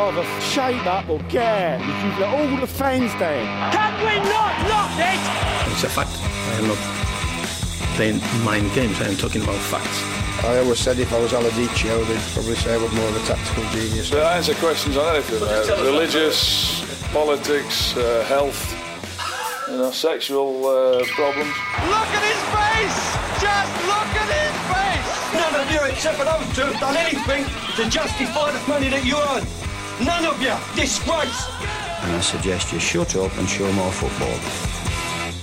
Oh, the shape-up will get. You've let all the fans down. Can we not knock it? It's a fact. I am not playing mind games. I am talking about facts. I always said if I was Allegri, they'd probably say I was more of a tactical genius. I answer questions on anything. Religious, politics, health, you know, sexual problems. Look at his face! Just look at his face! None of you, except for those two, have done anything to justify the money that you earn. None of you! Disgrace! And I suggest you shut up and show more football.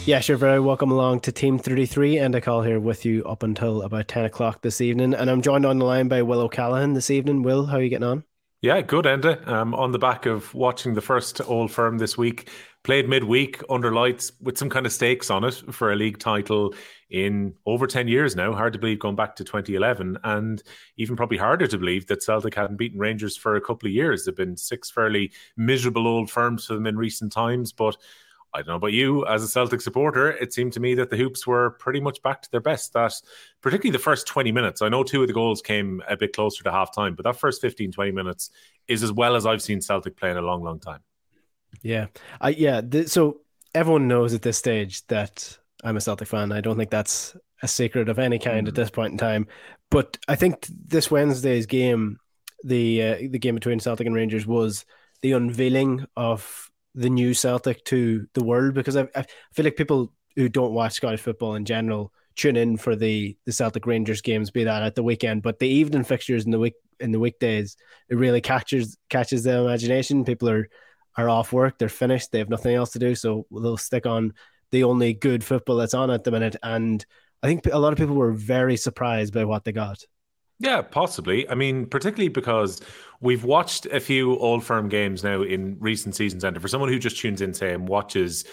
Yeah, sure, very welcome along to Team 33, and I call here with you up until about 10 o'clock this evening. And I'm joined on the line by Will O'Callaghan this evening. Will, how are you getting on? Yeah, good, Enda. On the back of watching the first Old Firm this week, played midweek under lights with some kind of stakes on it for a league title in over 10 years now. Hard to believe going back to 2011, and even probably harder to believe that Celtic hadn't beaten Rangers for a couple of years. There've been six fairly miserable Old Firms for them in recent times, but I don't know about you, as a Celtic supporter, it seemed to me that the Hoops were pretty much back to their best, that particularly the first 20 minutes. I know two of the goals came a bit closer to half-time, but that first 15-20 minutes is as well as I've seen Celtic play in a long, long time. Yeah. So everyone knows at this stage that I'm a Celtic fan. I don't think that's a secret of any kind at this point in time. But I think this Wednesday's game, the game between Celtic and Rangers, was the unveiling of the new Celtic to the world, because I feel like people who don't watch Scottish football in general tune in for the Celtic Rangers games, be that at the weekend, but the evening fixtures in the week, in the weekdays, it really catches their imagination. People are off work, they're finished, they have nothing else to do, so they'll stick on the only good football that's on at the minute. And I think a lot of people were very surprised by what they got. Yeah, possibly. I mean, particularly because we've watched a few Old Firm games now in recent seasons. And for someone who just tunes in, say, and watches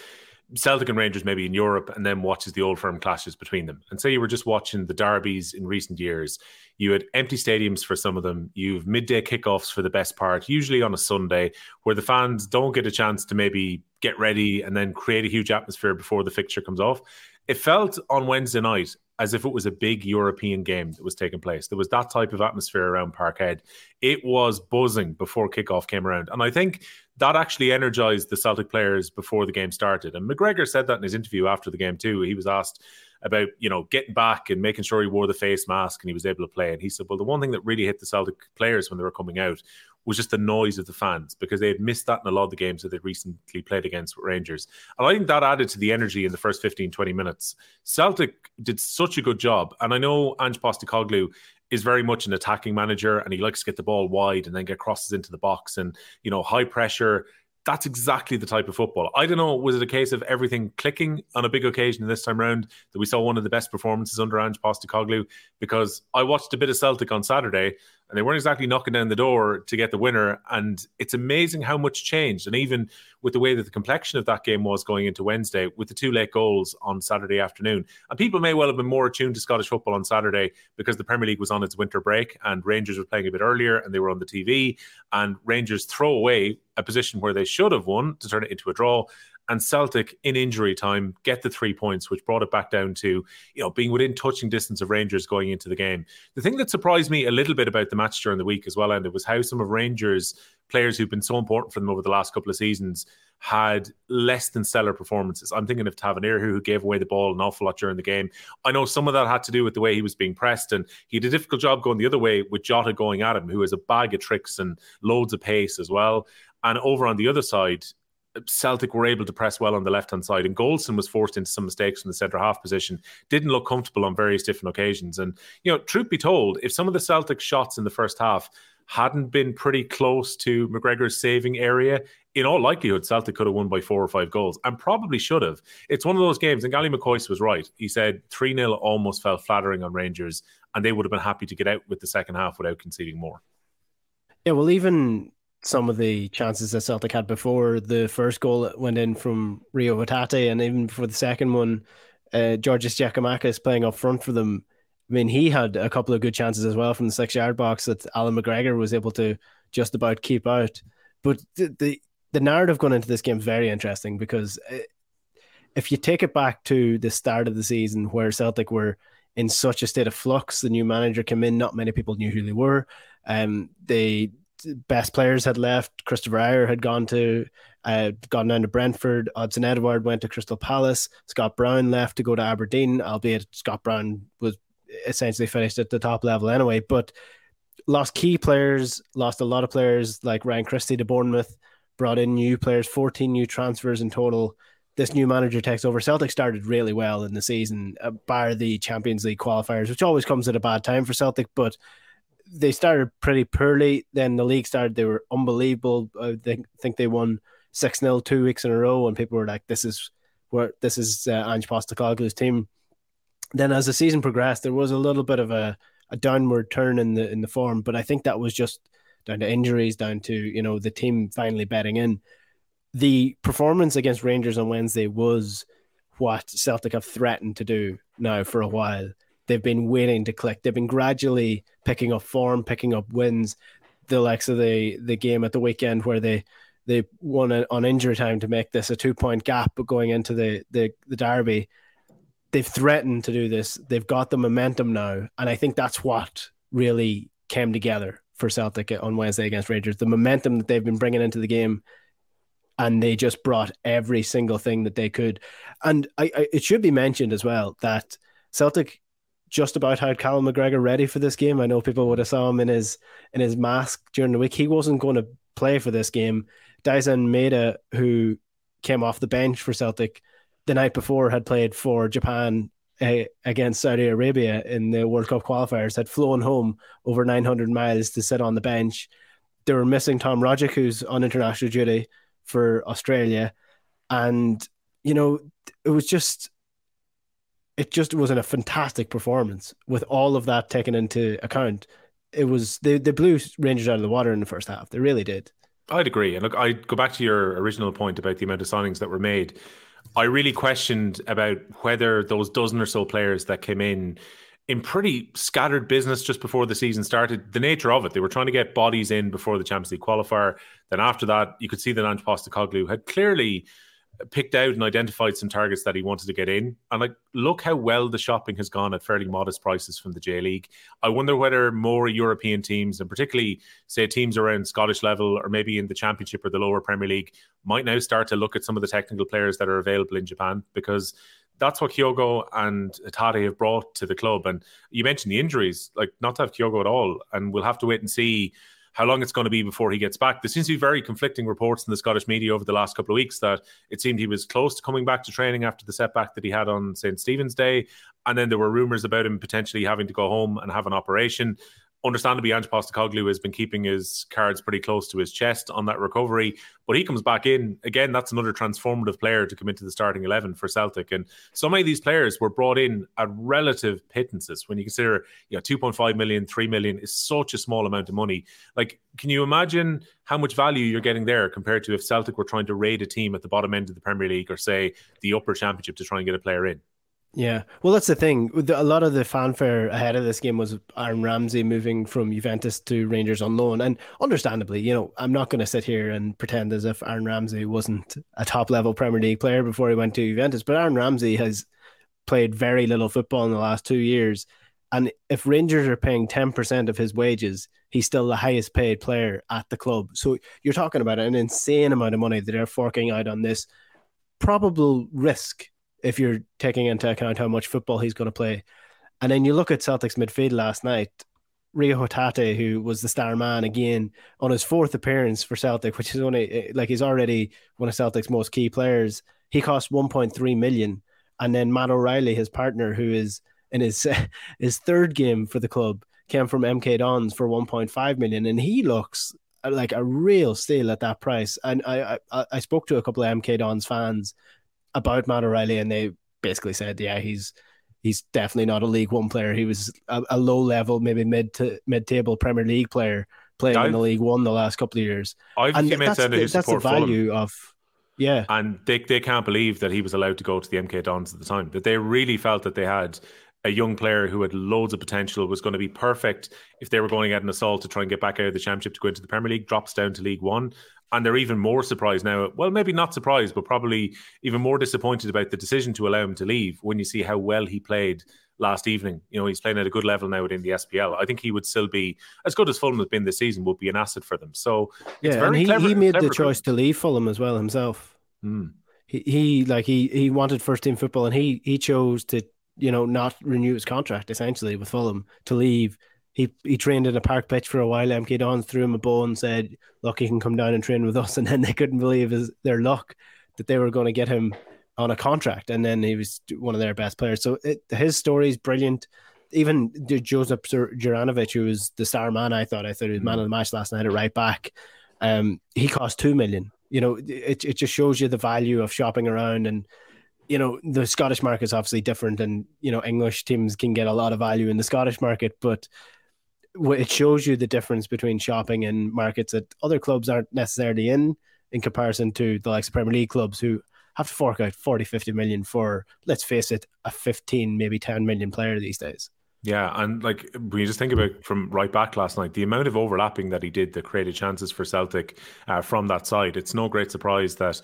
Celtic and Rangers maybe in Europe and then watches the Old Firm clashes between them, and say you were just watching the derbies in recent years, you had empty stadiums for some of them. You've midday kickoffs for the best part, usually on a Sunday, where the fans don't get a chance to maybe get ready and then create a huge atmosphere before the fixture comes off. It felt on Wednesday night as if it was a big European game that was taking place. There was that type of atmosphere around Parkhead. It was buzzing before kickoff came around. And I think that actually energised the Celtic players before the game started. And McGregor said that in his interview after the game too. He was asked about, you know, getting back and making sure he wore the face mask and he was able to play. And he said, well, the one thing that really hit the Celtic players when they were coming out was just the noise of the fans, because they had missed that in a lot of the games that they recently played against with Rangers. And I think that added to the energy in the first 15, 20 minutes. Celtic did such a good job. And I know Ange Postecoglou is very much an attacking manager and he likes to get the ball wide and then get crosses into the box and, you know, high pressure. That's exactly the type of football. I don't know, was it a case of everything clicking on a big occasion this time round that we saw one of the best performances under Ange Postecoglou? Because I watched a bit of Celtic on Saturday and they weren't exactly knocking down the door to get the winner. And it's amazing how much changed. And even with the way that the complexion of that game was going into Wednesday, with the two late goals on Saturday afternoon. And people may well have been more attuned to Scottish football on Saturday because the Premier League was on its winter break and Rangers were playing a bit earlier and they were on the TV, and Rangers throw away a position where they should have won to turn it into a draw, and Celtic in injury time get the 3 points, which brought it back down to, you know, being within touching distance of Rangers going into the game. The thing that surprised me a little bit about the match during the week as well, and it was how some of Rangers players who've been so important for them over the last couple of seasons had less than stellar performances. I'm thinking of Tavernier, who gave away the ball an awful lot during the game. I know some of that had to do with the way he was being pressed, and he did a difficult job going the other way with Jota going at him, who has a bag of tricks and loads of pace as well. And over on the other side, Celtic were able to press well on the left-hand side, and Goldson was forced into some mistakes from the centre-half position, didn't look comfortable on various different occasions. And, you know, truth be told, if some of the Celtic shots in the first half hadn't been pretty close to McGregor's saving area, in all likelihood, Celtic could have won by 4 or 5 goals, and probably should have. It's one of those games, and Gally McCoist was right. He said 3-0 almost fell flattering on Rangers, and they would have been happy to get out with the second half without conceding more. Yeah, well, even some of the chances that Celtic had before the first goal went in from Reo Hatate, and even before the second one, Georgios Giacomakis playing up front for them. I mean, he had a couple of good chances as well from the 6-yard box that Alan McGregor was able to just about keep out. But the narrative going into this game is very interesting, because if you take it back to the start of the season where Celtic were in such a state of flux, the new manager came in, not many people knew who they were. They best players had left. Christopher Iyer had gone down to Brentford. Odson-Edouard went to Crystal Palace. Scott Brown left to go to Aberdeen, albeit Scott Brown was essentially finished at the top level anyway, but lost key players, lost a lot of players like Ryan Christie to Bournemouth, brought in new players, 14 new transfers in total. This new manager takes over. Celtic started really well in the season, bar the Champions League qualifiers, which always comes at a bad time for Celtic, but they started pretty poorly. Then the league started, they were unbelievable. I think they won 6-0 2 weeks in a row, and people were like, this is Ange Postecoglou's team. Then as the season progressed, there was a little bit of a downward turn in the form, but I think that was just down to injuries, down to, you know, the team finally bedding in. The performance against Rangers on Wednesday was what Celtic have threatened to do now for a while. They've been waiting to click. They've been gradually picking up form, picking up wins. The likes of the game at the weekend where they won on injury time to make this a 2-point gap, but going into the derby, they've threatened to do this. They've got the momentum now. And I think that's what really came together for Celtic on Wednesday against Rangers. The momentum that they've been bringing into the game, and they just brought every single thing that they could. And it should be mentioned as well that Celtic just about had Callum McGregor ready for this game. I know people would have saw him in his mask during the week. He wasn't going to play for this game. Dyson Maeda, who came off the bench for Celtic the night before, had played for Japan against Saudi Arabia in the World Cup qualifiers, had flown home over 900 miles to sit on the bench. They were missing Tom Rogic, who's on international duty for Australia. And, you know, it just wasn't a fantastic performance with all of that taken into account. It was, they blew Rangers out of the water in the first half. They really did. I'd agree. And look, I go back to your original point about the amount of signings that were made. I really questioned about whether those dozen or so players that came in pretty scattered business just before the season started, the nature of it. They were trying to get bodies in before the Champions League qualifier. Then after that, you could see that Ange Postecoglou had clearly picked out and identified some targets that he wanted to get in. And like, look how well the shopping has gone at fairly modest prices from the J League. I wonder whether more European teams, and particularly, say, teams around Scottish level or maybe in the Championship or the lower Premier League, might now start to look at some of the technical players that are available in Japan, because that's what Kyogo and Hatate have brought to the club. And you mentioned the injuries, like not to have Kyogo at all, and we'll have to wait and see how long it's going to be before he gets back. There seems to be very conflicting reports in the Scottish media over the last couple of weeks that it seemed he was close to coming back to training after the setback that he had on St. Stephen's Day. And then there were rumours about him potentially having to go home and have an operation. Understandably, Ange Postecoglou has been keeping his cards pretty close to his chest on that recovery, but he comes back in. Again, that's another transformative player to come into the starting 11 for Celtic. And so many of these players were brought in at relative pittances. When you consider, you know, 2.5 million, 3 million is such a small amount of money. Like, can you imagine how much value you're getting there compared to if Celtic were trying to raid a team at the bottom end of the Premier League or, say, the upper Championship to try and get a player in? Yeah, well, that's the thing. A lot of the fanfare ahead of this game was Aaron Ramsey moving from Juventus to Rangers on loan. And understandably, you know, I'm not going to sit here and pretend as if Aaron Ramsey wasn't a top-level Premier League player before he went to Juventus. But Aaron Ramsey has played very little football in the last 2 years. And if Rangers are paying 10% of his wages, he's still the highest paid player at the club. So you're talking about an insane amount of money that they're forking out on this probable risk, if you're taking into account how much football he's going to play. And then you look at Celtic's midfield last night, Reo Hatate, who was the star man again on his fourth appearance for Celtic, which is only, like, he's already one of Celtic's most key players. He cost 1.3 million. And then Matt O'Reilly, his partner, who is in his third game for the club, came from MK Dons for 1.5 million. And he looks like a real steal at that price. And I spoke to a couple of MK Dons fans about Matt O'Reilly, and they basically said, yeah, he's definitely not a League One player. He was a low-level, maybe mid-table Premier League player playing in the League One the last couple of years. That's the value Fulham. Yeah. And they can't believe that he was allowed to go to the MK Dons at the time, that they really felt that they had a young player who had loads of potential, was going to be perfect if they were going at an assault to try and get back out of the Championship to go into the Premier League, drops down to League One. And they're even more surprised now. Well, maybe not surprised, but probably even more disappointed about the decision to allow him to leave when you see how well he played last evening. You know, he's playing at a good level now within the SPL. I think he would still be, as good as Fulham has been this season, would be an asset for them. So it's very clever. He made the choice to leave Fulham as well himself. He wanted first team football, and he chose to, you know, not renew his contract essentially with Fulham, to leave. He trained in a park pitch for a while. MK Dons threw him a bone and said, look, he can come down and train with us. And then they couldn't believe their luck that they were going to get him on a contract. And then he was one of their best players. So his story is brilliant. Even Josip Juranovic, who was the star man, I thought he was man of the match last night at right back. He cost $2 million. You know, it just shows you the value of shopping around. And, you know, the Scottish market is obviously different, and, you know, English teams can get a lot of value in the Scottish market, but it shows you the difference between shopping in markets that other clubs aren't necessarily in comparison to the likes of Premier League clubs who have to fork out 40, 50 million for, let's face it, a 15, maybe 10 million player these days. Yeah, and like when you just think about from right back last night, the amount of overlapping that he did that created chances for Celtic from that side, it's no great surprise that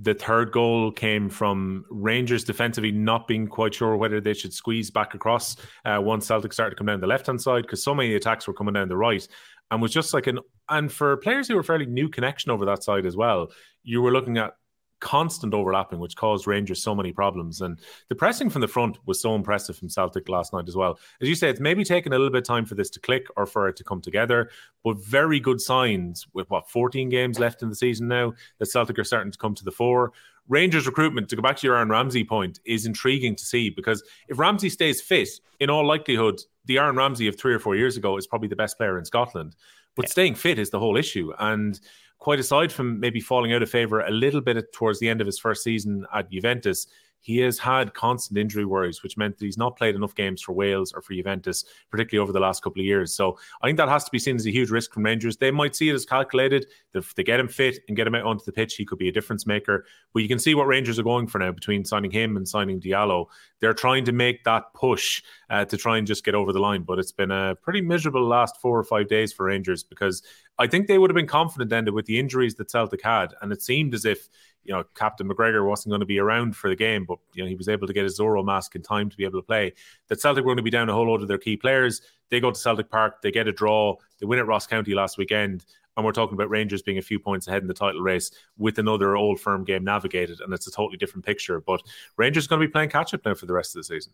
the third goal came from Rangers defensively not being quite sure whether they should squeeze back across once Celtic started to come down the left-hand side, because so many attacks were coming down the right. And was just like and for players who were fairly new connection over that side as well, you were looking at constant overlapping, which caused Rangers so many problems. And the pressing from the front was so impressive from Celtic last night as well. As you say, it's maybe taken a little bit of time for this to click or for it to come together, but very good signs with, 14 games left in the season now, that Celtic are starting to come to the fore. Rangers recruitment, to go back to your Aaron Ramsey point, is intriguing to see, because if Ramsey stays fit, in all likelihood, the Aaron Ramsey of 3 or 4 years ago is probably the best player in Scotland. But staying fit is the whole issue. And quite aside from maybe falling out of favour a little bit towards the end of his first season at Juventus, he has had constant injury worries, which meant that he's not played enough games for Wales or for Juventus, particularly over the last couple of years. So I think that has to be seen as a huge risk from Rangers. They might see it as calculated. If they get him fit and get him out onto the pitch, he could be a difference maker. But you can see what Rangers are going for now between signing him and signing Diallo. They're trying to make that push to try and just get over the line. But it's been a pretty miserable last 4 or 5 days for Rangers, because I think they would have been confident then that with the injuries that Celtic had, and it seemed as if, you know, Captain McGregor wasn't going to be around for the game, but, you know, he was able to get his Zorro mask in time to be able to play, that Celtic were going to be down a whole load of their key players. They go to Celtic Park, they get a draw, they win at Ross County last weekend, and we're talking about Rangers being a few points ahead in the title race with another Old Firm game navigated, and it's a totally different picture. But Rangers are going to be playing catch-up now for the rest of the season.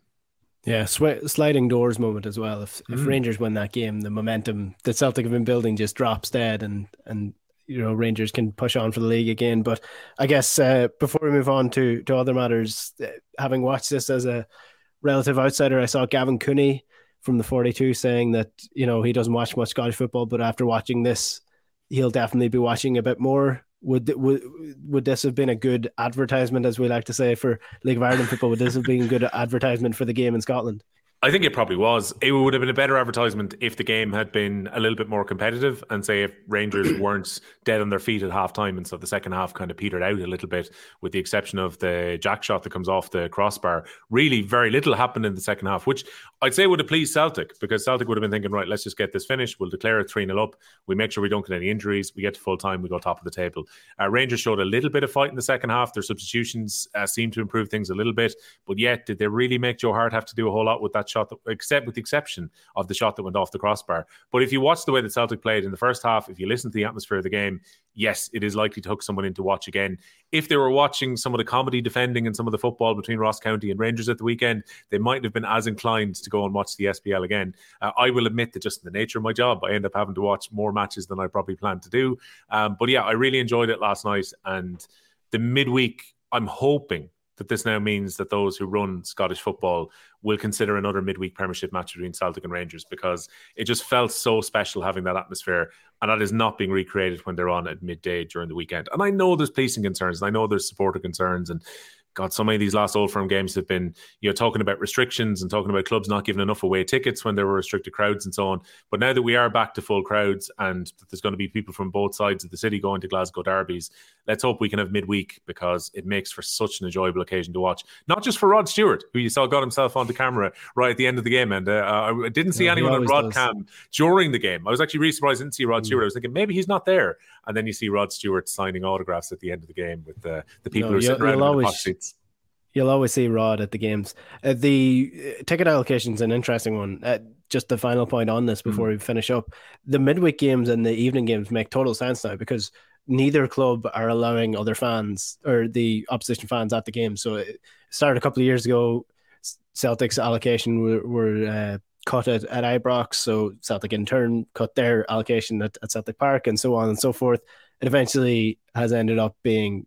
Yeah, sliding doors moment as well. If Rangers win that game, the momentum that Celtic have been building just drops dead, and you know, Rangers can push on for the league again. But I guess before we move on to other matters, having watched this as a relative outsider, I saw Gavin Cooney from the 42 saying that, you know, he doesn't watch much Scottish football, but after watching this, he'll definitely be watching a bit more. Would this have been a good advertisement, as we like to say, for League of Ireland football? Would this have been a good advertisement for the game in Scotland? I think it probably was. It would have been a better advertisement if the game had been a little bit more competitive, and say if Rangers weren't dead on their feet at half time, and so the second half kind of petered out a little bit, with the exception of the jack shot that comes off the crossbar. Really very little happened in the second half, which I'd say would have pleased Celtic, because Celtic would have been thinking, right, let's just get this finished. We'll declare it 3-0 up. We make sure we don't get any injuries. We get to full time. We go top of the table. Rangers showed a little bit of fight in the second half. Their substitutions seemed to improve things a little bit, but yet did they really make Joe Hart have to do a whole lot with that shot, except with the exception of the shot that went off the crossbar. But if you watch the way that Celtic played in the first half, if you listen to the atmosphere of the game, yes, it is likely to hook someone in to watch again. If they were watching some of the comedy defending and some of the football between Ross County and Rangers at the weekend, they mightn't have been as inclined to go and watch the SPL again. I will admit that just in the nature of my job, I end up having to watch more matches than I probably planned to do. But yeah, I really enjoyed it last night, and the midweek, I'm hoping that this now means that those who run Scottish football will consider another midweek Premiership match between Celtic and Rangers, because it just felt so special having that atmosphere, and that is not being recreated when they're on at midday during the weekend. And I know there's policing concerns, and I know there's supporter concerns, and God, so many of these last Old Firm games have been, you know, talking about restrictions and talking about clubs not giving enough away tickets when there were restricted crowds and so on. But now that we are back to full crowds and that there's going to be people from both sides of the city going to Glasgow derbies, let's hope we can have midweek, because it makes for such an enjoyable occasion to watch. Not just for Rod Stewart, who you saw got himself onto camera right at the end of the game. And I didn't see anyone on Rod Cam during the game. I was actually really surprised I didn't see Rod Stewart. I was thinking, maybe he's not there. And then you see Rod Stewart signing autographs at the end of the game with the people who are sitting around in the hot seats. You'll always see Rod at the games. The ticket allocation is an interesting one. Just the final point on this before we finish up. The midweek games and the evening games make total sense now, because neither club are allowing other fans or the opposition fans at the game. So it started a couple of years ago. Celtic's allocation were cut at Ibrox. So Celtic in turn cut their allocation at Celtic Park, and so on and so forth. It eventually has ended up being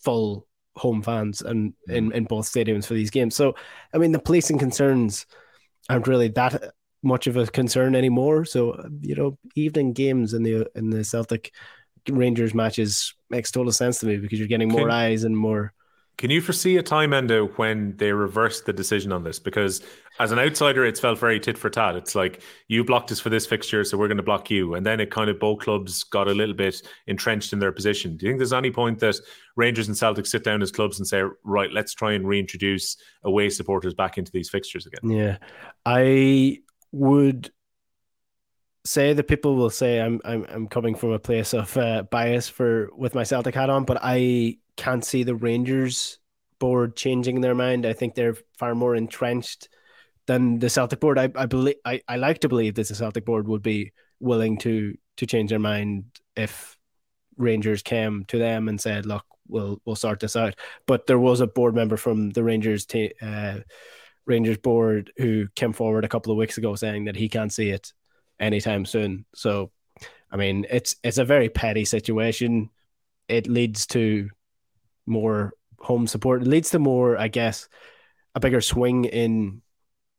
full home fans and in both stadiums for these games. So, I mean, the policing concerns aren't really that much of a concern anymore. So, you know, evening games in the Celtic Rangers matches makes total sense to me, because you're getting more eyes and more. Can you foresee a time, Endo, when they reverse the decision on this? Because as an outsider, it's felt very tit for tat. It's like, you blocked us for this fixture, so we're going to block you. And then it kind of, both clubs got a little bit entrenched in their position. Do you think there's any point that Rangers and Celtic sit down as clubs and say, right, let's try and reintroduce away supporters back into these fixtures again? Yeah, I would say that people will say I'm coming from a place of bias with my Celtic hat on, but I can't see the Rangers board changing their mind. I think they're far more entrenched than the Celtic board. I like to believe that the Celtic board would be willing to change their mind if Rangers came to them and said, "Look, we'll sort this out." But there was a board member from the Rangers board who came forward a couple of weeks ago saying that he can't see it anytime soon. So, I mean, it's a very petty situation. It leads to more home support. It leads to more, I guess, a bigger swing in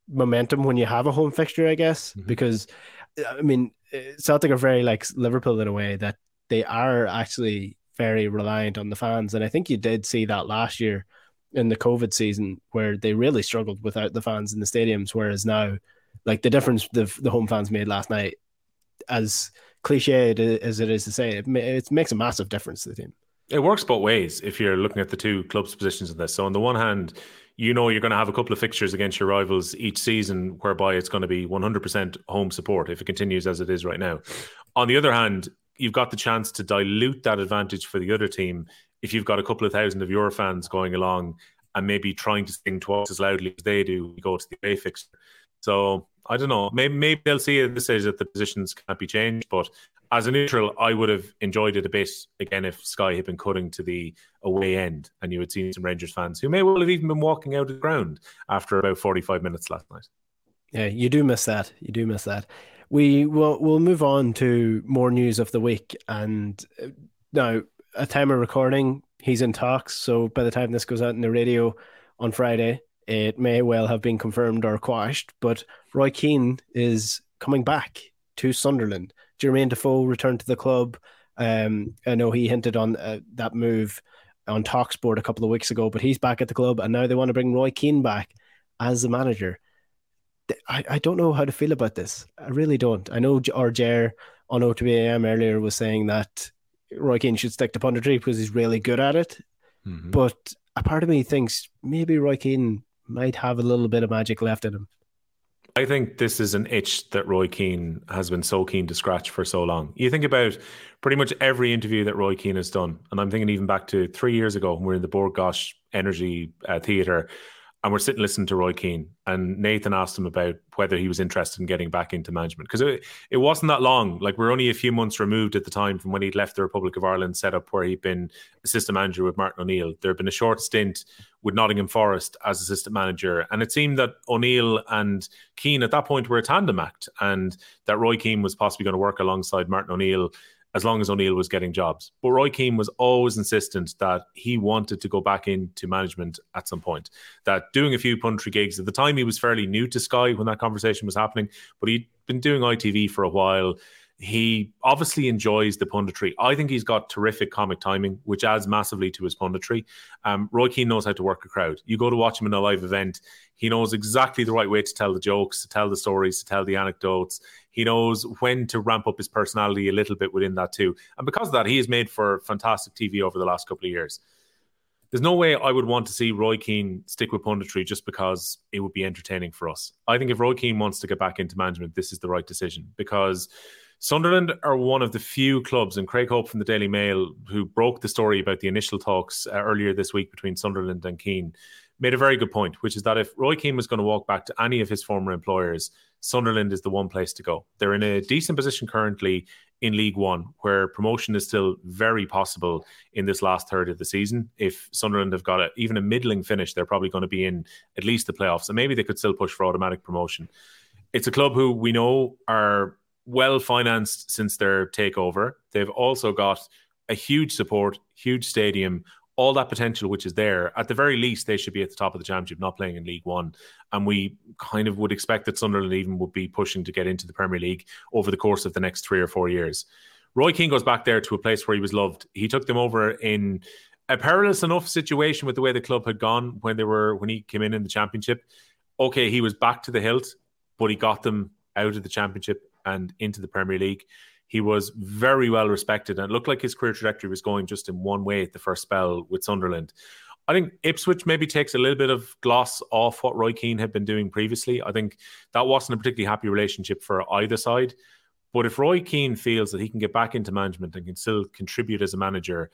momentum when you have a home fixture, I guess, because, I mean, Celtic are very like Liverpool in a way that they are actually very reliant on the fans. And I think you did see that last year in the COVID season, where they really struggled without the fans in the stadiums, whereas now, like, the difference the home fans made last night, as cliched as it is to say, it makes a massive difference to the team. It works both ways if you're looking at the two clubs' positions in this. So on the one hand, you know you're going to have a couple of fixtures against your rivals each season whereby it's going to be 100% home support if it continues as it is right now. On the other hand, you've got the chance to dilute that advantage for the other team if you've got a couple of thousand of your fans going along and maybe trying to sing twice as loudly as they do when you go to the away fixture. So I don't know. Maybe they'll see at this stage that the positions can't be changed. But as a neutral, I would have enjoyed it a bit again if Sky had been cutting to the away end and you had seen some Rangers fans who may well have even been walking out of the ground after about 45 minutes last night. Yeah, you do miss that. You do miss that. We'll move on to more news of the week. And now, at time of recording, he's in talks. So by the time this goes out in the radio on Friday, it may well have been confirmed or quashed, but Roy Keane is coming back to Sunderland. Jermaine Defoe returned to the club. I know he hinted on that move on TalkSport a couple of weeks ago, but he's back at the club, and now they want to bring Roy Keane back as the manager. I don't know how to feel about this. I really don't. I know Orger on O2AM earlier was saying that Roy Keane should stick to punditry because he's really good at it, but a part of me thinks maybe Roy Keane might have a little bit of magic left in him. I think this is an itch that Roy Keane has been so keen to scratch for so long. You think about pretty much every interview that Roy Keane has done, and I'm thinking even back to 3 years ago when we were in the Bord Gáis Energy Theatre, and we're sitting listening to Roy Keane, and Nathan asked him about whether he was interested in getting back into management. Because it wasn't that long. Like, we're only a few months removed at the time from when he'd left the Republic of Ireland setup where he'd been assistant manager with Martin O'Neill. There had been a short stint with Nottingham Forest as assistant manager. And it seemed that O'Neill and Keane at that point were a tandem act, and that Roy Keane was possibly going to work alongside Martin O'Neill as long as O'Neill was getting jobs. But Roy Keane was always insistent that he wanted to go back into management at some point, that doing a few punditry gigs. At the time, he was fairly new to Sky when that conversation was happening, but he'd been doing ITV for a while. He obviously enjoys the punditry. I think he's got terrific comic timing, which adds massively to his punditry. Roy Keane knows how to work a crowd. You go to watch him in a live event, he knows exactly the right way to tell the jokes, to tell the stories, to tell the anecdotes. He knows when to ramp up his personality a little bit within that too. And because of that, he has made for fantastic TV over the last couple of years. There's no way I would want to see Roy Keane stick with punditry just because it would be entertaining for us. I think if Roy Keane wants to get back into management, this is the right decision, because Sunderland are one of the few clubs, and Craig Hope from the Daily Mail, who broke the story about the initial talks earlier this week between Sunderland and Keane, made a very good point, which is that if Roy Keane was going to walk back to any of his former employers, Sunderland is the one place to go. They're in a decent position currently in League One, where promotion is still very possible in this last third of the season. If Sunderland have got even a middling finish, they're probably going to be in at least the playoffs, and maybe they could still push for automatic promotion. It's a club who we know are well-financed since their takeover. They've also got a huge support, huge stadium, all that potential which is there. At the very least, they should be at the top of the Championship, not playing in League One. And we kind of would expect that Sunderland even would be pushing to get into the Premier League over the course of the next 3 or 4 years. Roy Keane goes back there to a place where he was loved. He took them over in a perilous enough situation with the way the club had gone when he came in the Championship. Okay, he was back to the hilt, but he got them out of the Championship and into the Premier League. He was very well respected, and it looked like his career trajectory was going just in one way at the first spell with Sunderland. I think Ipswich maybe takes a little bit of gloss off what Roy Keane had been doing previously. I think that wasn't a particularly happy relationship for either side. But if Roy Keane feels that he can get back into management and can still contribute as a manager,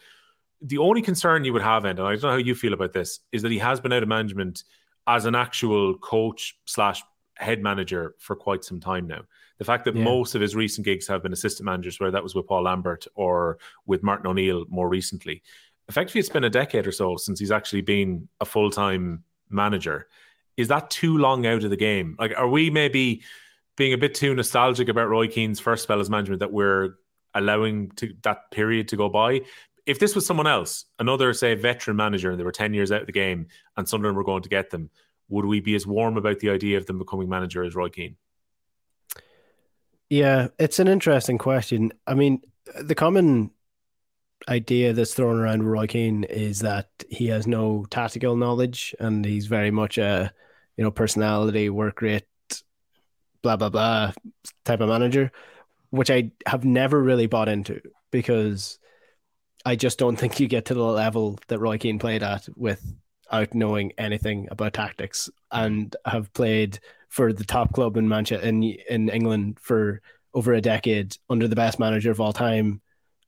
the only concern you would have, and I don't know how you feel about this, is that he has been out of management as an actual coach / head manager for quite some time now. The fact that most of his recent gigs have been assistant managers, whether that was with Paul Lambert or with Martin O'Neill more recently. Effectively, it's been a decade or so since he's actually been a full-time manager. Is that too long out of the game? Like, are we maybe being a bit too nostalgic about Roy Keane's first spell as management that we're allowing that period to go by? If this was someone else, another, say, veteran manager, and they were 10 years out of the game and Sunderland were going to get them, would we be as warm about the idea of them becoming manager as Roy Keane? Yeah, it's an interesting question. I mean, the common idea that's thrown around Roy Keane is that he has no tactical knowledge and he's very much a, personality, work rate, blah, blah, blah type of manager, which I have never really bought into, because I just don't think you get to the level that Roy Keane played at without knowing anything about tactics, and have played for the top club in Manchester, in England, for over a decade under the best manager of all time,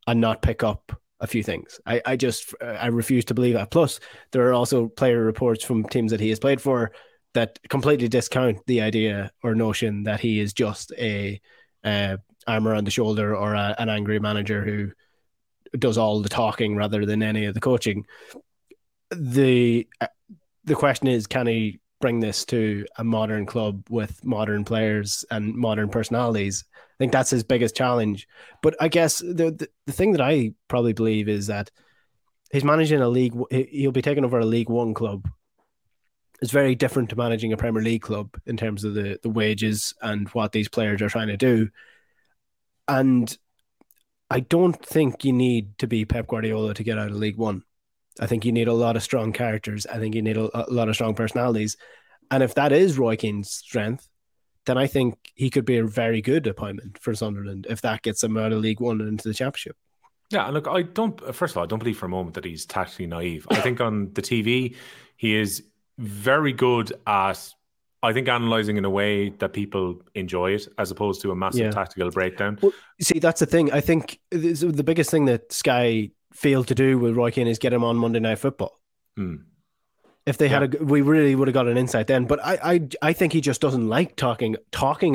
and not pick up a few things. I refuse to believe that. Plus, there are also player reports from teams that he has played for that completely discount the idea or notion that he is just a arm around the shoulder or an angry manager who does all the talking rather than any of the coaching. The question is, can he bring this to a modern club with modern players and modern personalities? I think that's his biggest challenge. But I guess the thing that I probably believe is that he's managing a league. He'll be taking over a League One club. It's very different to managing a Premier League club in terms of the wages and what these players are trying to do. And I don't think you need to be Pep Guardiola to get out of League One. I think you need a lot of strong characters. I think you need a lot of strong personalities. And if that is Roy Keane's strength, then I think he could be a very good appointment for Sunderland if that gets him out of League One and into the Championship. Yeah, look, I don't believe for a moment that he's tactically naive. I think on the TV, he is very good at, I think, analysing in a way that people enjoy it, as opposed to a massive tactical breakdown. Well, see, that's the thing. I think the biggest thing that Sky failed to do with Roy Keane is get him on Monday Night Football. If they had we really would have got an insight then. But I think he just doesn't like talking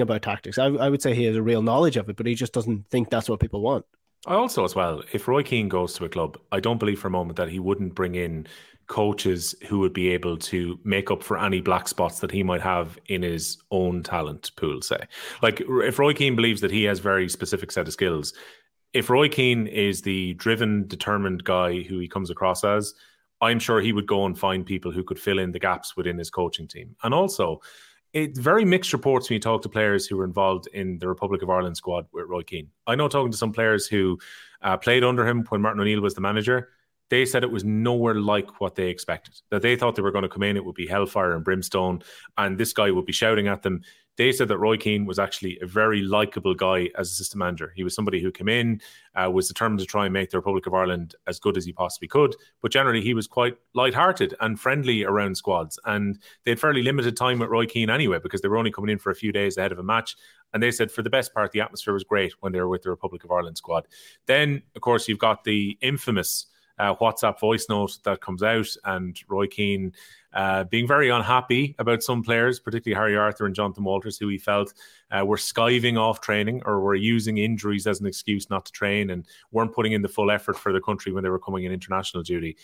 about tactics. I would say he has a real knowledge of it, but he just doesn't think that's what people want. I also, as well, if Roy Keane goes to a club, I don't believe for a moment that he wouldn't bring in coaches who would be able to make up for any black spots that he might have in his own talent pool, say. Like, if Roy Keane believes that he has very specific set of skills, if Roy Keane is the driven, determined guy who he comes across as, I'm sure he would go and find people who could fill in the gaps within his coaching team. And also, it's very mixed reports when you talk to players who were involved in the Republic of Ireland squad with Roy Keane. I know talking to some players who played under him when Martin O'Neill was the manager, they said it was nowhere like what they expected, that they thought they were going to come in, it would be hellfire and brimstone, and this guy would be shouting at them. They said that Roy Keane was actually a very likeable guy as assistant manager. He was somebody who came in, was determined to try and make the Republic of Ireland as good as he possibly could. But generally, he was quite lighthearted and friendly around squads. And they had fairly limited time with Roy Keane anyway, because they were only coming in for a few days ahead of a match. And they said, for the best part, the atmosphere was great when they were with the Republic of Ireland squad. Then, of course, you've got the infamous WhatsApp voice note that comes out, and Roy Keane being very unhappy about some players, particularly Harry Arthur and Jonathan Walters, who he felt were skiving off training or were using injuries as an excuse not to train and weren't putting in the full effort for the country when they were coming in international duty.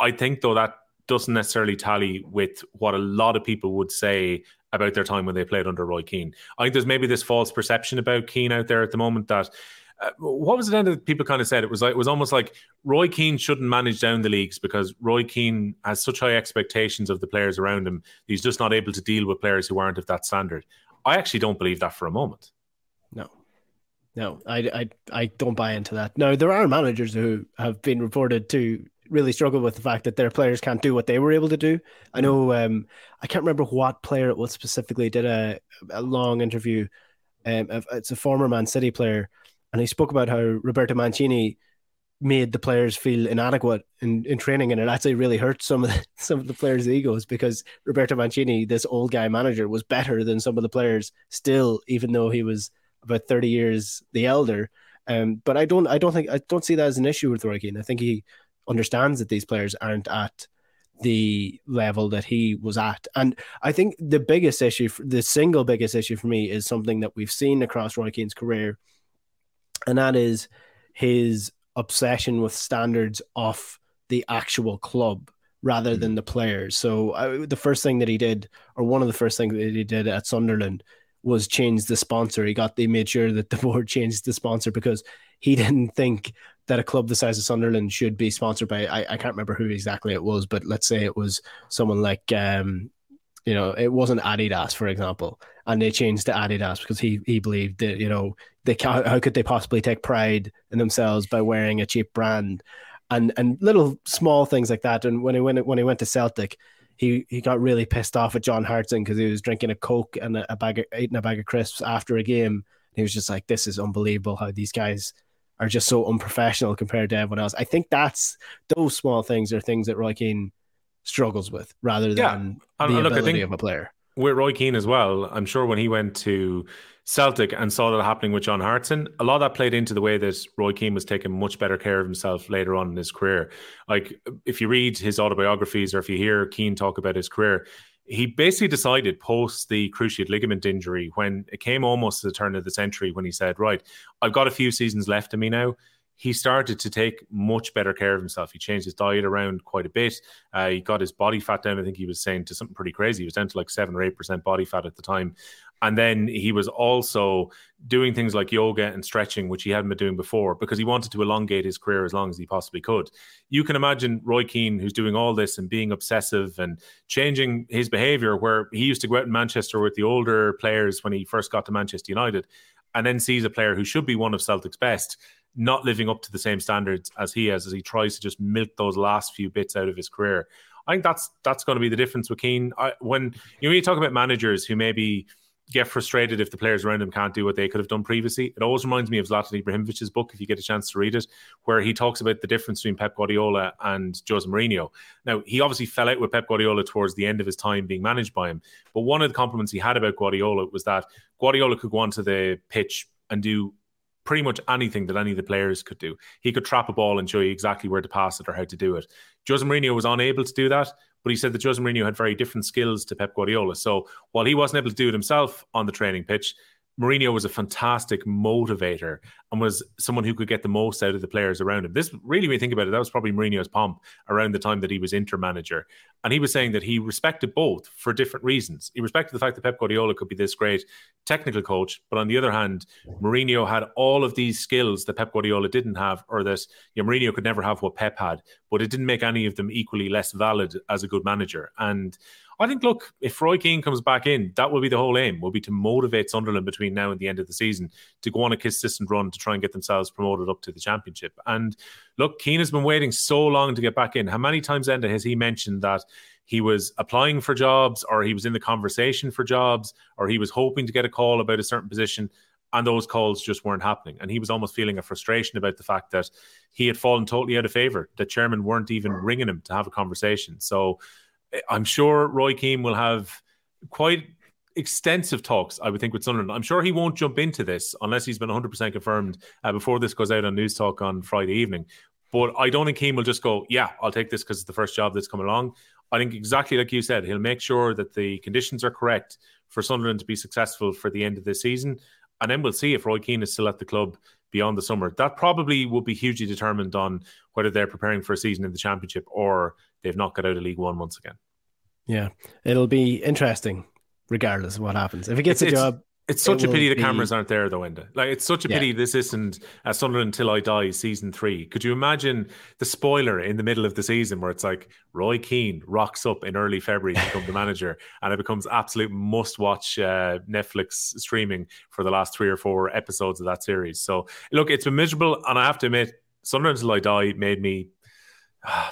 I think, though, that doesn't necessarily tally with what a lot of people would say about their time when they played under Roy Keane. I think there's maybe this false perception about Keane out there at the moment that what was it that people kind of said? It was almost like Roy Keane shouldn't manage down the leagues because Roy Keane has such high expectations of the players around him. He's just not able to deal with players who aren't of that standard. I actually don't believe that for a moment. No, I don't buy into that. Now, there are managers who have been reported to really struggle with the fact that their players can't do what they were able to do. I know, I can't remember what player it was specifically, did a long interview. It's a former Man City player. And he spoke about how Roberto Mancini made the players feel inadequate in training, and it actually really hurt some of the players' egos because Roberto Mancini, this old guy manager, was better than some of the players still, even though he was about 30 years the elder. But I don't see that as an issue with Roy Keane. I think he understands that these players aren't at the level that he was at, and I think the single biggest issue for me is something that we've seen across Roy Keane's career. And that is his obsession with standards of the actual club rather than the players. So one of the first things that he did at Sunderland was change the sponsor. He made sure that the board changed the sponsor because he didn't think that a club the size of Sunderland should be sponsored by, I can't remember who exactly it was, but let's say it was someone like, it wasn't Adidas, for example, and they changed to Adidas because he believed that, how could they possibly take pride in themselves by wearing a cheap brand, and little small things like that. And when he went to Celtic, he got really pissed off at John Hartson because he was drinking a Coke and eating a bag of crisps after a game. He was just like, this is unbelievable how these guys are just so unprofessional compared to everyone else. I think those small things are things that Roy Keane struggles with rather than ability of a player. With Roy Keane as well, I'm sure when he went to Celtic and saw that happening with John Hartson, a lot of that played into the way that Roy Keane was taking much better care of himself later on in his career. Like, if you read his autobiographies or if you hear Keane talk about his career, he basically decided post the cruciate ligament injury, when it came almost to the turn of the century, when he said, right, I've got a few seasons left in me now. He started to take much better care of himself. He changed his diet around quite a bit. He got his body fat down, I think he was saying, to something pretty crazy. He was down to like 7 or 8% body fat at the time. And then he was also doing things like yoga and stretching, which he hadn't been doing before, because he wanted to elongate his career as long as he possibly could. You can imagine Roy Keane, who's doing all this and being obsessive and changing his behavior, where he used to go out in Manchester with the older players when he first got to Manchester United, and then sees a player who should be one of Celtic's best not living up to the same standards as he has, as he tries to just milk those last few bits out of his career. I think that's going to be the difference with Keane. When you talk about managers who maybe get frustrated if the players around him can't do what they could have done previously, it always reminds me of Zlatan Ibrahimovic's book, if you get a chance to read it, where he talks about the difference between Pep Guardiola and Jose Mourinho. Now, he obviously fell out with Pep Guardiola towards the end of his time being managed by him, but one of the compliments he had about Guardiola was that Guardiola could go onto the pitch and do pretty much anything that any of the players could do. He could trap a ball and show you exactly where to pass it or how to do it. Jose Mourinho was unable to do that, but he said that Jose Mourinho had very different skills to Pep Guardiola. So while he wasn't able to do it himself on the training pitch, Mourinho was a fantastic motivator and was someone who could get the most out of the players around him. This really, when you think about it, that was probably Mourinho's pomp around the time that he was Inter manager. And he was saying that he respected both for different reasons. He respected the fact that Pep Guardiola could be this great technical coach, but on the other hand, Mourinho had all of these skills that Pep Guardiola didn't have, or that Mourinho could never have what Pep had, but it didn't make any of them equally less valid as a good manager. And I think, look, if Roy Keane comes back in, that will be the whole aim, will be to motivate Sunderland between now and the end of the season to go on a consistent run to try and get themselves promoted up to the Championship. And look, Keane has been waiting so long to get back in. How many times, Enda, has he mentioned that he was applying for jobs, or he was in the conversation for jobs, or he was hoping to get a call about a certain position, and those calls just weren't happening? And he was almost feeling a frustration about the fact that he had fallen totally out of favour. The chairman weren't even ringing him to have a conversation. So I'm sure Roy Keane will have quite extensive talks, I would think, with Sunderland. I'm sure he won't jump into this unless he's been 100% confirmed before this goes out on News Talk on Friday evening. But I don't think Keane will just go, yeah, I'll take this because it's the first job that's come along. I think exactly like you said, he'll make sure that the conditions are correct for Sunderland to be successful for the end of this season. And then we'll see if Roy Keane is still at the club beyond the summer. That probably will be hugely determined on whether they're preparing for a season in the Championship or they've not got out of League One once again. Yeah, it'll be interesting regardless of what happens. If he gets a job... It's such a pity the cameras aren't there, though, Enda. Like, it's such a pity this isn't Sunderland Till I Die season 3. Could you imagine the spoiler in the middle of the season where it's like Roy Keane rocks up in early February to become the manager, and it becomes absolute must-watch Netflix streaming for the last 3 or 4 episodes of that series. So, look, it's been miserable, and I have to admit, Sunderland Till I Die made me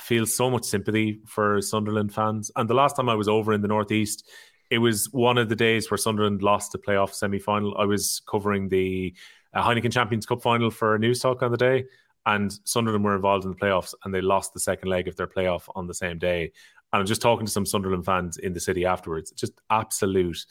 feel so much sympathy for Sunderland fans. And the last time I was over in the Northeast, it was one of the days where Sunderland lost the playoff semi-final. I was covering the Heineken Champions Cup final for News Talk on the day, and Sunderland were involved in the playoffs, and they lost the second leg of their playoff on the same day. And I'm just talking to some Sunderland fans in the city afterwards. Just absolute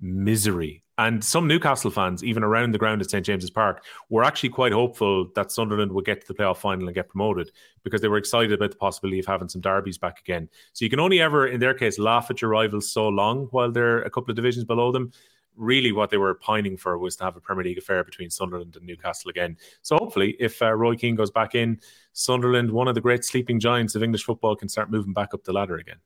misery. And some Newcastle fans, even around the ground at St. James's Park, were actually quite hopeful that Sunderland would get to the playoff final and get promoted because they were excited about the possibility of having some derbies back again. So you can only ever, in their case, laugh at your rivals so long while they're a couple of divisions below them. Really what they were pining for was to have a Premier League affair between Sunderland and Newcastle again. So hopefully, if Roy Keane goes back in, Sunderland, one of the great sleeping giants of English football, can start moving back up the ladder again.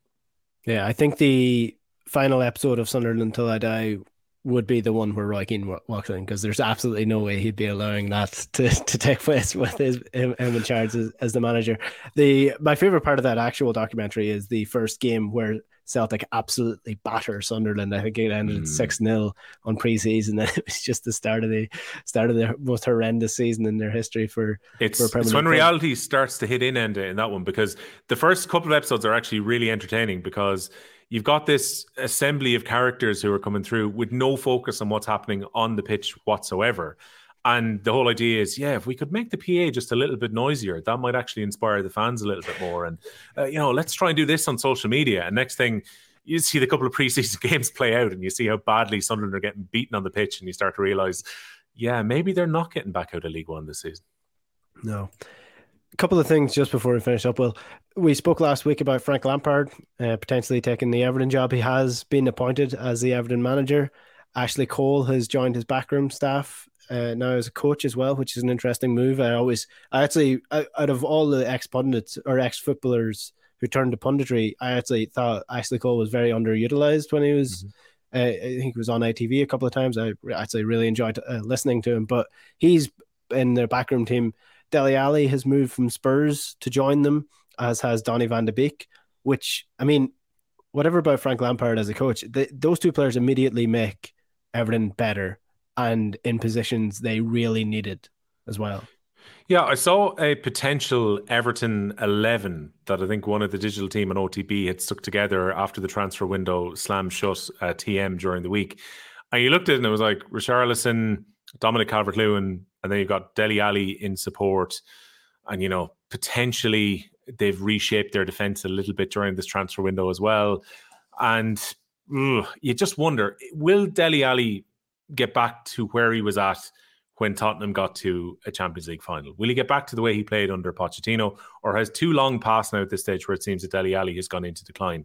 Yeah, I think the final episode of Sunderland Till I Die would be the one where Roy Keane walks in, because there's absolutely no way he'd be allowing that to take place with him in charge as the manager. My favorite part of that actual documentary is the first game where Celtic absolutely batter Sunderland. I think it ended 6-0 on pre-season. It was just the start of the most horrendous season in their history for Premier League. It's when reality starts to hit in that one, because the first couple of episodes are actually really entertaining because you've got this assembly of characters who are coming through with no focus on what's happening on the pitch whatsoever. And the whole idea is, if we could make the PA just a little bit noisier, that might actually inspire the fans a little bit more. And, let's try and do this on social media. And next thing, you see the couple of preseason games play out and you see how badly Sunderland are getting beaten on the pitch, and you start to realise, maybe they're not getting back out of League One this season. No. A couple of things just before we finish up, Will. We spoke last week about Frank Lampard potentially taking the Everton job. He has been appointed as the Everton manager. Ashley Cole has joined his backroom staff now as a coach as well, which is an interesting move. I actually, out of all the ex-pundits or ex-footballers who turned to punditry, I actually thought Ashley Cole was very underutilised when he was... I think he was on ITV a couple of times. I actually really enjoyed listening to him, but he's in their backroom team. Dele Alli has moved from Spurs to join them, as has Donny van de Beek, which, I mean, whatever about Frank Lampard as a coach, those two players immediately make Everton better and in positions they really needed as well. Yeah, I saw a potential Everton 11 that I think one of the digital team and OTB had stuck together after the transfer window slammed shut TM during the week. And you looked at it and it was like Richarlison, Dominic Calvert-Lewin, and then you've got Dele Alli in support. And, potentially they've reshaped their defence a little bit during this transfer window as well. And you just wonder, will Dele Alli get back to where he was at when Tottenham got to a Champions League final? Will he get back to the way he played under Pochettino? Or has too long passed now at this stage where it seems that Dele Alli has gone into decline?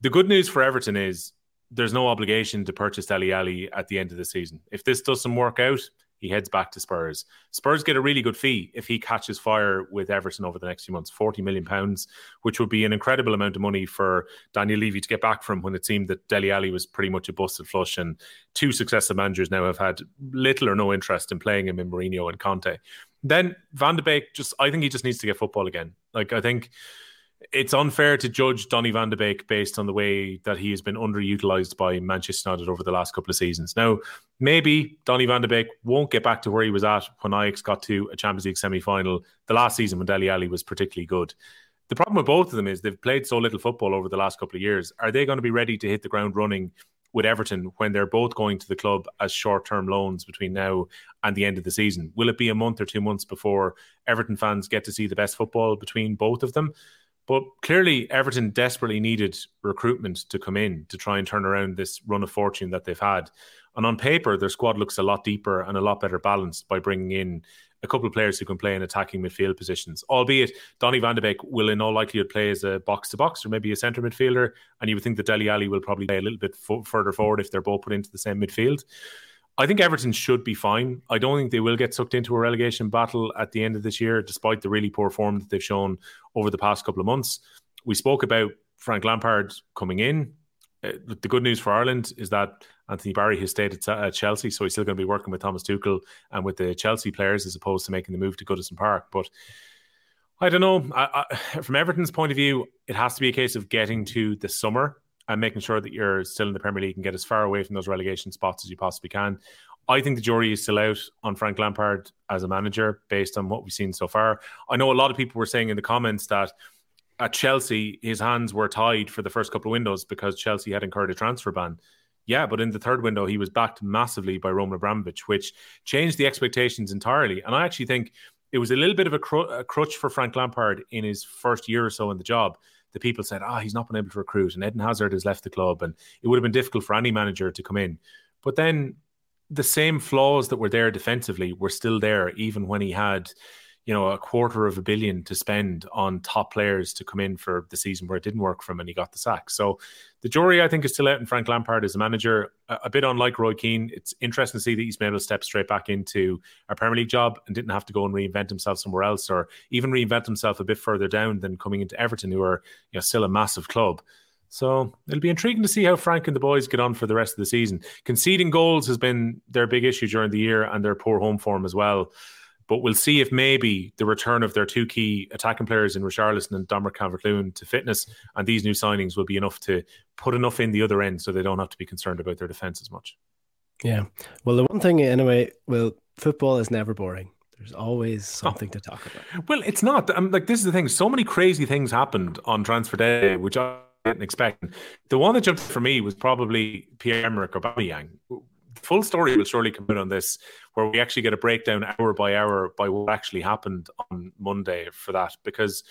The good news for Everton is there's no obligation to purchase Dele Alli at the end of the season. If this doesn't work out, he heads back to Spurs. Spurs get a really good fee if he catches fire with Everton over the next few months, £40 million, which would be an incredible amount of money for Daniel Levy to get back from when it seemed that Dele Alli was pretty much a busted flush, and 2 successive managers now have had little or no interest in playing him in Mourinho and Conte. Then Van de Beek, I think he just needs to get football again. I think it's unfair to judge Donny van de Beek based on the way that he has been underutilised by Manchester United over the last couple of seasons. Now, maybe Donny van de Beek won't get back to where he was at when Ajax got to a Champions League semi-final the last season when Dele Alli was particularly good. The problem with both of them is they've played so little football over the last couple of years. Are they going to be ready to hit the ground running with Everton when they're both going to the club as short-term loans between now and the end of the season? Will it be a month or 2 months before Everton fans get to see the best football between both of them? But clearly, Everton desperately needed recruitment to come in to try and turn around this run of fortune that they've had. And on paper, their squad looks a lot deeper and a lot better balanced by bringing in a couple of players who can play in attacking midfield positions, albeit Donny van de Beek will in all likelihood play as a box-to-box or maybe a centre midfielder, and you would think that Dele Alli will probably play a little bit further forward if they're both put into the same midfield. I think Everton should be fine. I don't think they will get sucked into a relegation battle at the end of this year, despite the really poor form that they've shown over the past couple of months. We spoke about Frank Lampard coming in. The good news for Ireland is that Anthony Barry has stayed at Chelsea, so he's still going to be working with Thomas Tuchel and with the Chelsea players as opposed to making the move to Goodison Park. But I don't know. From Everton's point of view, it has to be a case of getting to the summer and making sure that you're still in the Premier League and get as far away from those relegation spots as you possibly can. I think the jury is still out on Frank Lampard as a manager based on what we've seen so far. I know a lot of people were saying in the comments that at Chelsea, his hands were tied for the first couple of windows because Chelsea had incurred a transfer ban. Yeah, but in the third window, he was backed massively by Roman Abramovich, which changed the expectations entirely. And I actually think it was a little bit of a crutch for Frank Lampard in his first year or so in the job. The people said, he's not been able to recruit and Eden Hazard has left the club and it would have been difficult for any manager to come in. But then the same flaws that were there defensively were still there, even when he had $250 million to spend on top players to come in for the season where it didn't work for him and he got the sack. So the jury, I think, is still out in Frank Lampard as a manager, a bit unlike Roy Keane. It's interesting to see that he's been able to step straight back into a Premier League job and didn't have to go and reinvent himself somewhere else or even reinvent himself a bit further down than coming into Everton, who are still a massive club. So it'll be intriguing to see how Frank and the boys get on for the rest of the season. Conceding goals has been their big issue during the year and their poor home form as well. But we'll see if maybe the return of their two key attacking players in Richarlison and Dominic Calvert-Lewin to fitness and these new signings will be enough to put enough in the other end so they don't have to be concerned about their defence as much. Yeah. Well, the one thing anyway, football is never boring. There's always something to talk about. Well, it's not. This is the thing. So many crazy things happened on transfer day, which I didn't expect. The one that jumped for me was probably Pierre-Emerick Aubameyang. The full story will surely come out on this, where we actually get a breakdown hour by hour by what actually happened on Monday for that, because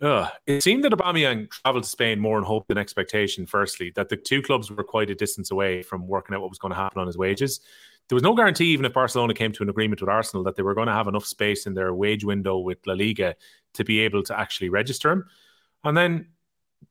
it seemed that Aubameyang travelled to Spain more in hope than expectation, firstly, that the two clubs were quite a distance away from working out what was going to happen on his wages. There was no guarantee, even if Barcelona came to an agreement with Arsenal, that they were going to have enough space in their wage window with La Liga to be able to actually register him. And then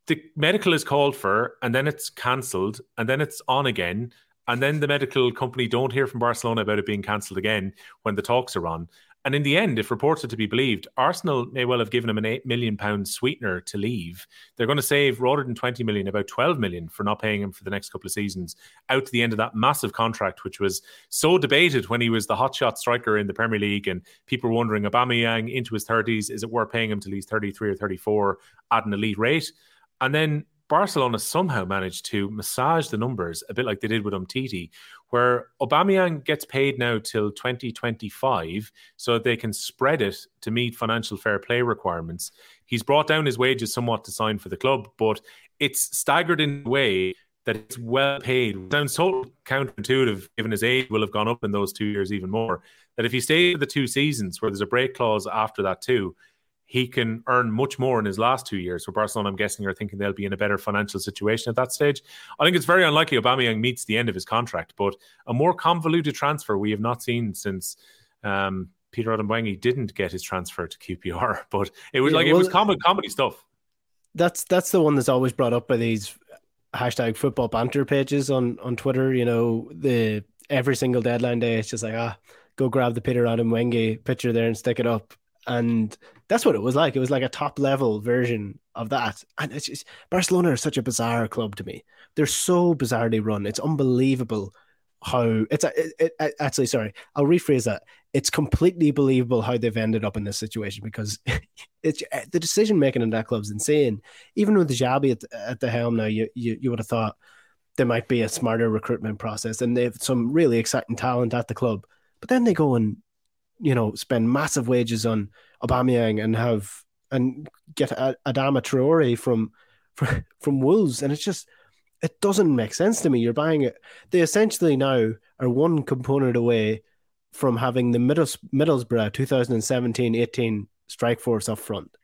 the medical is called for, and then it's cancelled, and then it's on again. And then the medical company don't hear from Barcelona about it being cancelled again when the talks are on. And in the end, if reports are to be believed, Arsenal may well have given him an £8 million sweetener to leave. They're going to save, rather than £20 million, about £12 million for not paying him for the next couple of seasons out to the end of that massive contract, which was so debated when he was the hotshot striker in the Premier League. And people were wondering, Aubameyang into his 30s, is it worth paying him till he's 33 or 34 at an elite rate? And then Barcelona somehow managed to massage the numbers a bit like they did with Umtiti, where Aubameyang gets paid now till 2025 so that they can spread it to meet financial fair play requirements. He's brought down his wages somewhat to sign for the club, but it's staggered in a way that it's well paid. It sounds so counterintuitive, given his age will have gone up in those 2 years even more, that if he stays for the 2 seasons where there's a break clause after that too, he can earn much more in his last 2 years. So Barcelona, I'm guessing, are thinking they'll be in a better financial situation at that stage. I think it's very unlikely Aubameyang meets the end of his contract, but a more convoluted transfer we have not seen since Peter Odemwingie didn't get his transfer to QPR. But it was comedy stuff. That's the one that's always brought up by these hashtag football banter pages on Twitter. Every single deadline day, it's just like, go grab the Peter Odemwingie picture there and stick it up. And that's what it was like. It was like a top-level version of that. And it's just, Barcelona are such a bizarre club to me. They're so bizarrely run. It's unbelievable how it's It's completely believable how they've ended up in this situation, because it's the decision making in that club's insane. Even with Xabi at the helm now, you would have thought there might be a smarter recruitment process, and they have some really exciting talent at the club. But then they go and, you know, spend massive wages on Aubameyang and get Adama Traore from Wolves, and it's just, it doesn't make sense to me. You're buying it. They essentially now are one component away from having the Middlesbrough 2017-18 strike force up front.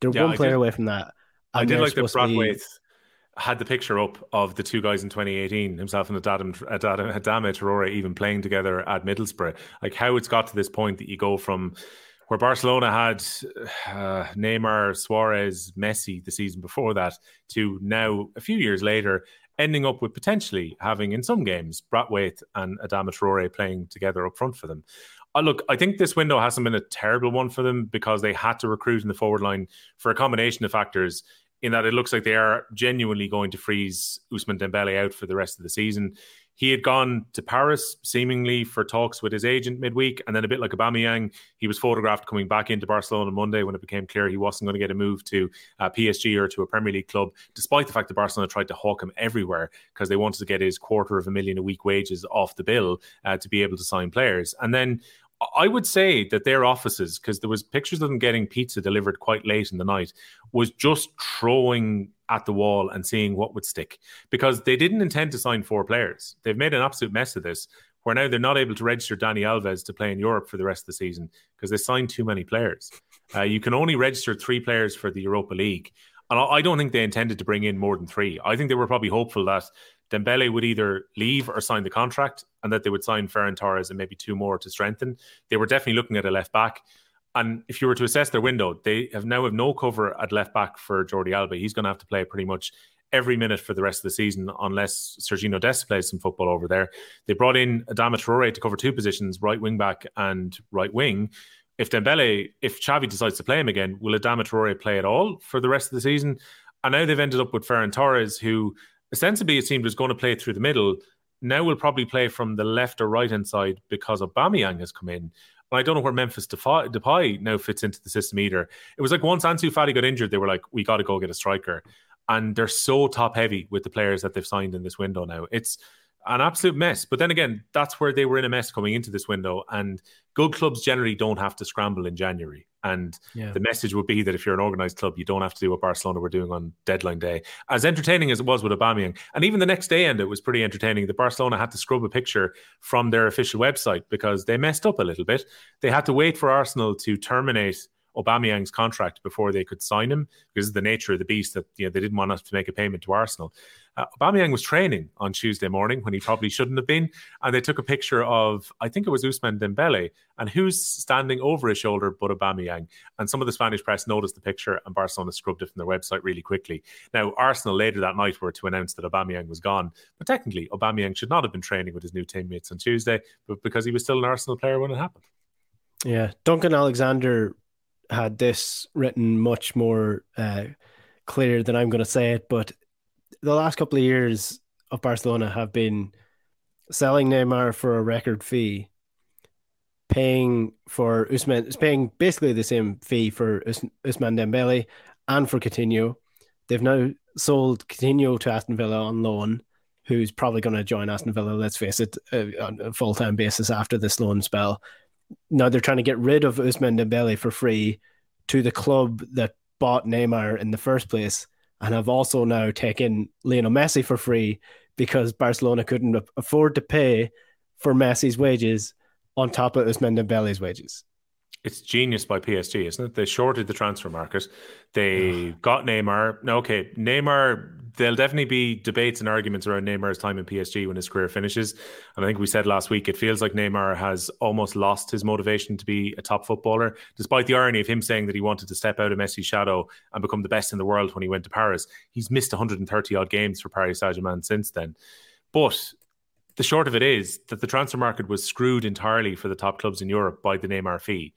They're one player away from that. I did like that Brathwaite had the picture up of the two guys in 2018, himself and Adama Traore, even playing together at Middlesbrough. Like, how it's got to this point that you go from where Barcelona had Neymar, Suarez, Messi the season before that, to now, a few years later, ending up with potentially having, in some games, Brathwaite and Adama Traore playing together up front for them. Look, I think this window hasn't been a terrible one for them, because they had to recruit in the forward line for a combination of factors, in that it looks like they are genuinely going to freeze Ousmane Dembele out for the rest of the season. He had gone to Paris, seemingly, for talks with his agent midweek, and then, a bit like Aubameyang, he was photographed coming back into Barcelona Monday when it became clear he wasn't going to get a move to PSG or to a Premier League club, despite the fact that Barcelona tried to hawk him everywhere because they wanted to get his $250,000 a week wages off the bill to be able to sign players. And then I would say that their offices, because there was pictures of them getting pizza delivered quite late in the night, was just throwing at the wall and seeing what would stick, because they didn't intend to sign four players. They've made an absolute mess of this, where now they're not able to register Dani Alves to play in Europe for the rest of the season because they signed too many players. You can only register three players for the Europa League. And I don't think they intended to bring in more than three. I think they were probably hopeful that Dembele would either leave or sign the contract, and that they would sign Ferran Torres and maybe two more to strengthen. They were definitely looking at a left back. And if you were to assess their window, they have no cover at left back for Jordi Alba. He's going to have to play pretty much every minute for the rest of the season, unless Sergino Dest plays some football over there. They brought in Adama Traore to cover two positions, right wing back and right wing. If Xavi decides to play him again, will Adama Traore play at all for the rest of the season? And now they've ended up with Ferran Torres, who ostensibly it seemed was going to play through the middle, now will probably play from the left or right-hand side because Aubameyang has come in. And I don't know where Memphis Depay now fits into the system either. It was like, once Ansu Fati got injured, they were like, we got to go get a striker. And they're so top-heavy with the players that they've signed in this window now. It's an absolute mess. But then again, that's where they were in a mess coming into this window. And good clubs generally don't have to scramble in January. And the message would be that if you're an organised club, you don't have to do what Barcelona were doing on deadline day. As entertaining as it was with Aubameyang, and even the next day end, it was pretty entertaining that Barcelona had to scrub a picture from their official website because they messed up a little bit. They had to wait for Arsenal to terminate Aubameyang's contract before they could sign him, because of the nature of the beast that, you know, they didn't want us to make a payment to Arsenal. Aubameyang was training on Tuesday morning when he probably shouldn't have been, and they took a picture of, I think it was Ousmane Dembele, and who's standing over his shoulder but Aubameyang. And some of the Spanish press noticed the picture, and Barcelona scrubbed it from their website really quickly. Now, Arsenal later that night were to announce that Aubameyang was gone, but technically Aubameyang should not have been training with his new teammates on Tuesday, but because he was still an Arsenal player when it happened. Yeah, Duncan Alexander had this written much more clear than I'm going to say it, but the last couple of years of Barcelona have been selling Neymar for a record fee, paying basically the same fee for Ousmane Dembele and for Coutinho. They've now sold Coutinho to Aston Villa on loan, who's probably going to join Aston Villa, let's face it, on a full-time basis after this loan spell. Now they're trying to get rid of Ousmane Dembele for free to the club that bought Neymar in the first place, and have also now taken Lionel Messi for free because Barcelona couldn't afford to pay for Messi's wages on top of Ousmane Dembele's wages. It's genius by PSG, isn't it? They shorted the transfer market. They got Neymar. Okay, Neymar, there'll definitely be debates and arguments around Neymar's time in PSG when his career finishes. And I think we said last week, it feels like Neymar has almost lost his motivation to be a top footballer, despite the irony of him saying that he wanted to step out of Messi's shadow and become the best in the world when he went to Paris. He's missed 130-odd games for Paris Saint-Germain since then. But the short of it is that the transfer market was screwed entirely for the top clubs in Europe by the Neymar fee.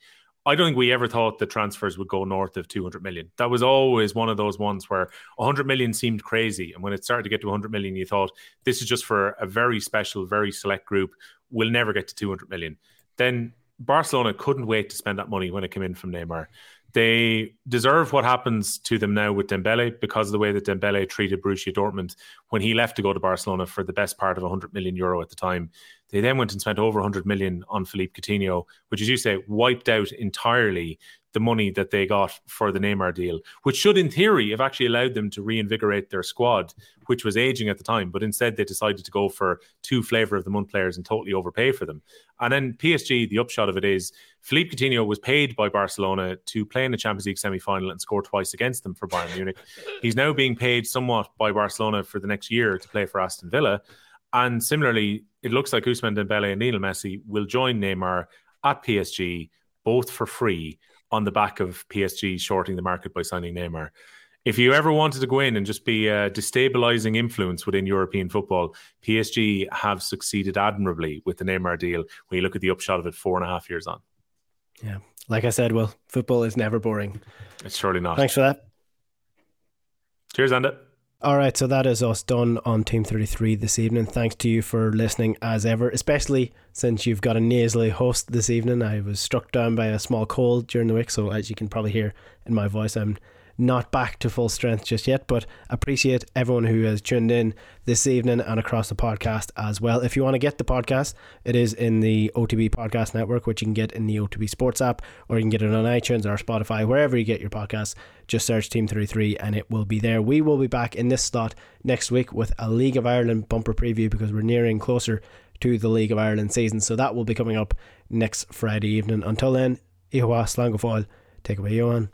I don't think we ever thought the transfers would go north of 200 million. That was always one of those ones where 100 million seemed crazy. And when it started to get to 100 million, you thought this is just for a very special, very select group. We'll never get to 200 million. Then Barcelona couldn't wait to spend that money when it came in from Neymar. They deserve what happens to them now with Dembele because of the way that Dembele treated Borussia Dortmund when he left to go to Barcelona for the best part of 100 million euro at the time. They then went and spent over 100 million on Philippe Coutinho, which, as you say, wiped out entirely the money that they got for the Neymar deal, which should, in theory, have actually allowed them to reinvigorate their squad, which was aging at the time. But instead, they decided to go for two flavour of the month players and totally overpay for them. And then PSG, the upshot of it is Philippe Coutinho was paid by Barcelona to play in the Champions League semi-final and score twice against them for Bayern Munich. He's now being paid somewhat by Barcelona for the next year to play for Aston Villa. And similarly, it looks like Ousmane Dembele and Lionel Messi will join Neymar at PSG, both for free, on the back of PSG shorting the market by signing Neymar. If you ever wanted to go in and just be a destabilising influence within European football, PSG have succeeded admirably with the Neymar deal when you look at the upshot of it 4.5 years on. Yeah. Like I said, Will, football is never boring. It's surely not. Thanks for that. Cheers, Anda. All right, so that is us done on Team 33 this evening. Thanks to you for listening as ever, especially since you've got a nasally host this evening. I was struck down by a small cold during the week, so as you can probably hear in my voice, I'm not back to full strength just yet, but appreciate everyone who has tuned in this evening and across the podcast as well. If you want to get the podcast, it is in the OTB Podcast Network, which you can get in the OTB Sports app, or you can get it on iTunes or Spotify, wherever you get your podcasts. Just search Team 33 and it will be there. We will be back in this slot next week with a League of Ireland bumper preview because we're nearing closer to the League of Ireland season. So that will be coming up next Friday evening. Until then, Ihoa Slangofoil. Take away, Johan.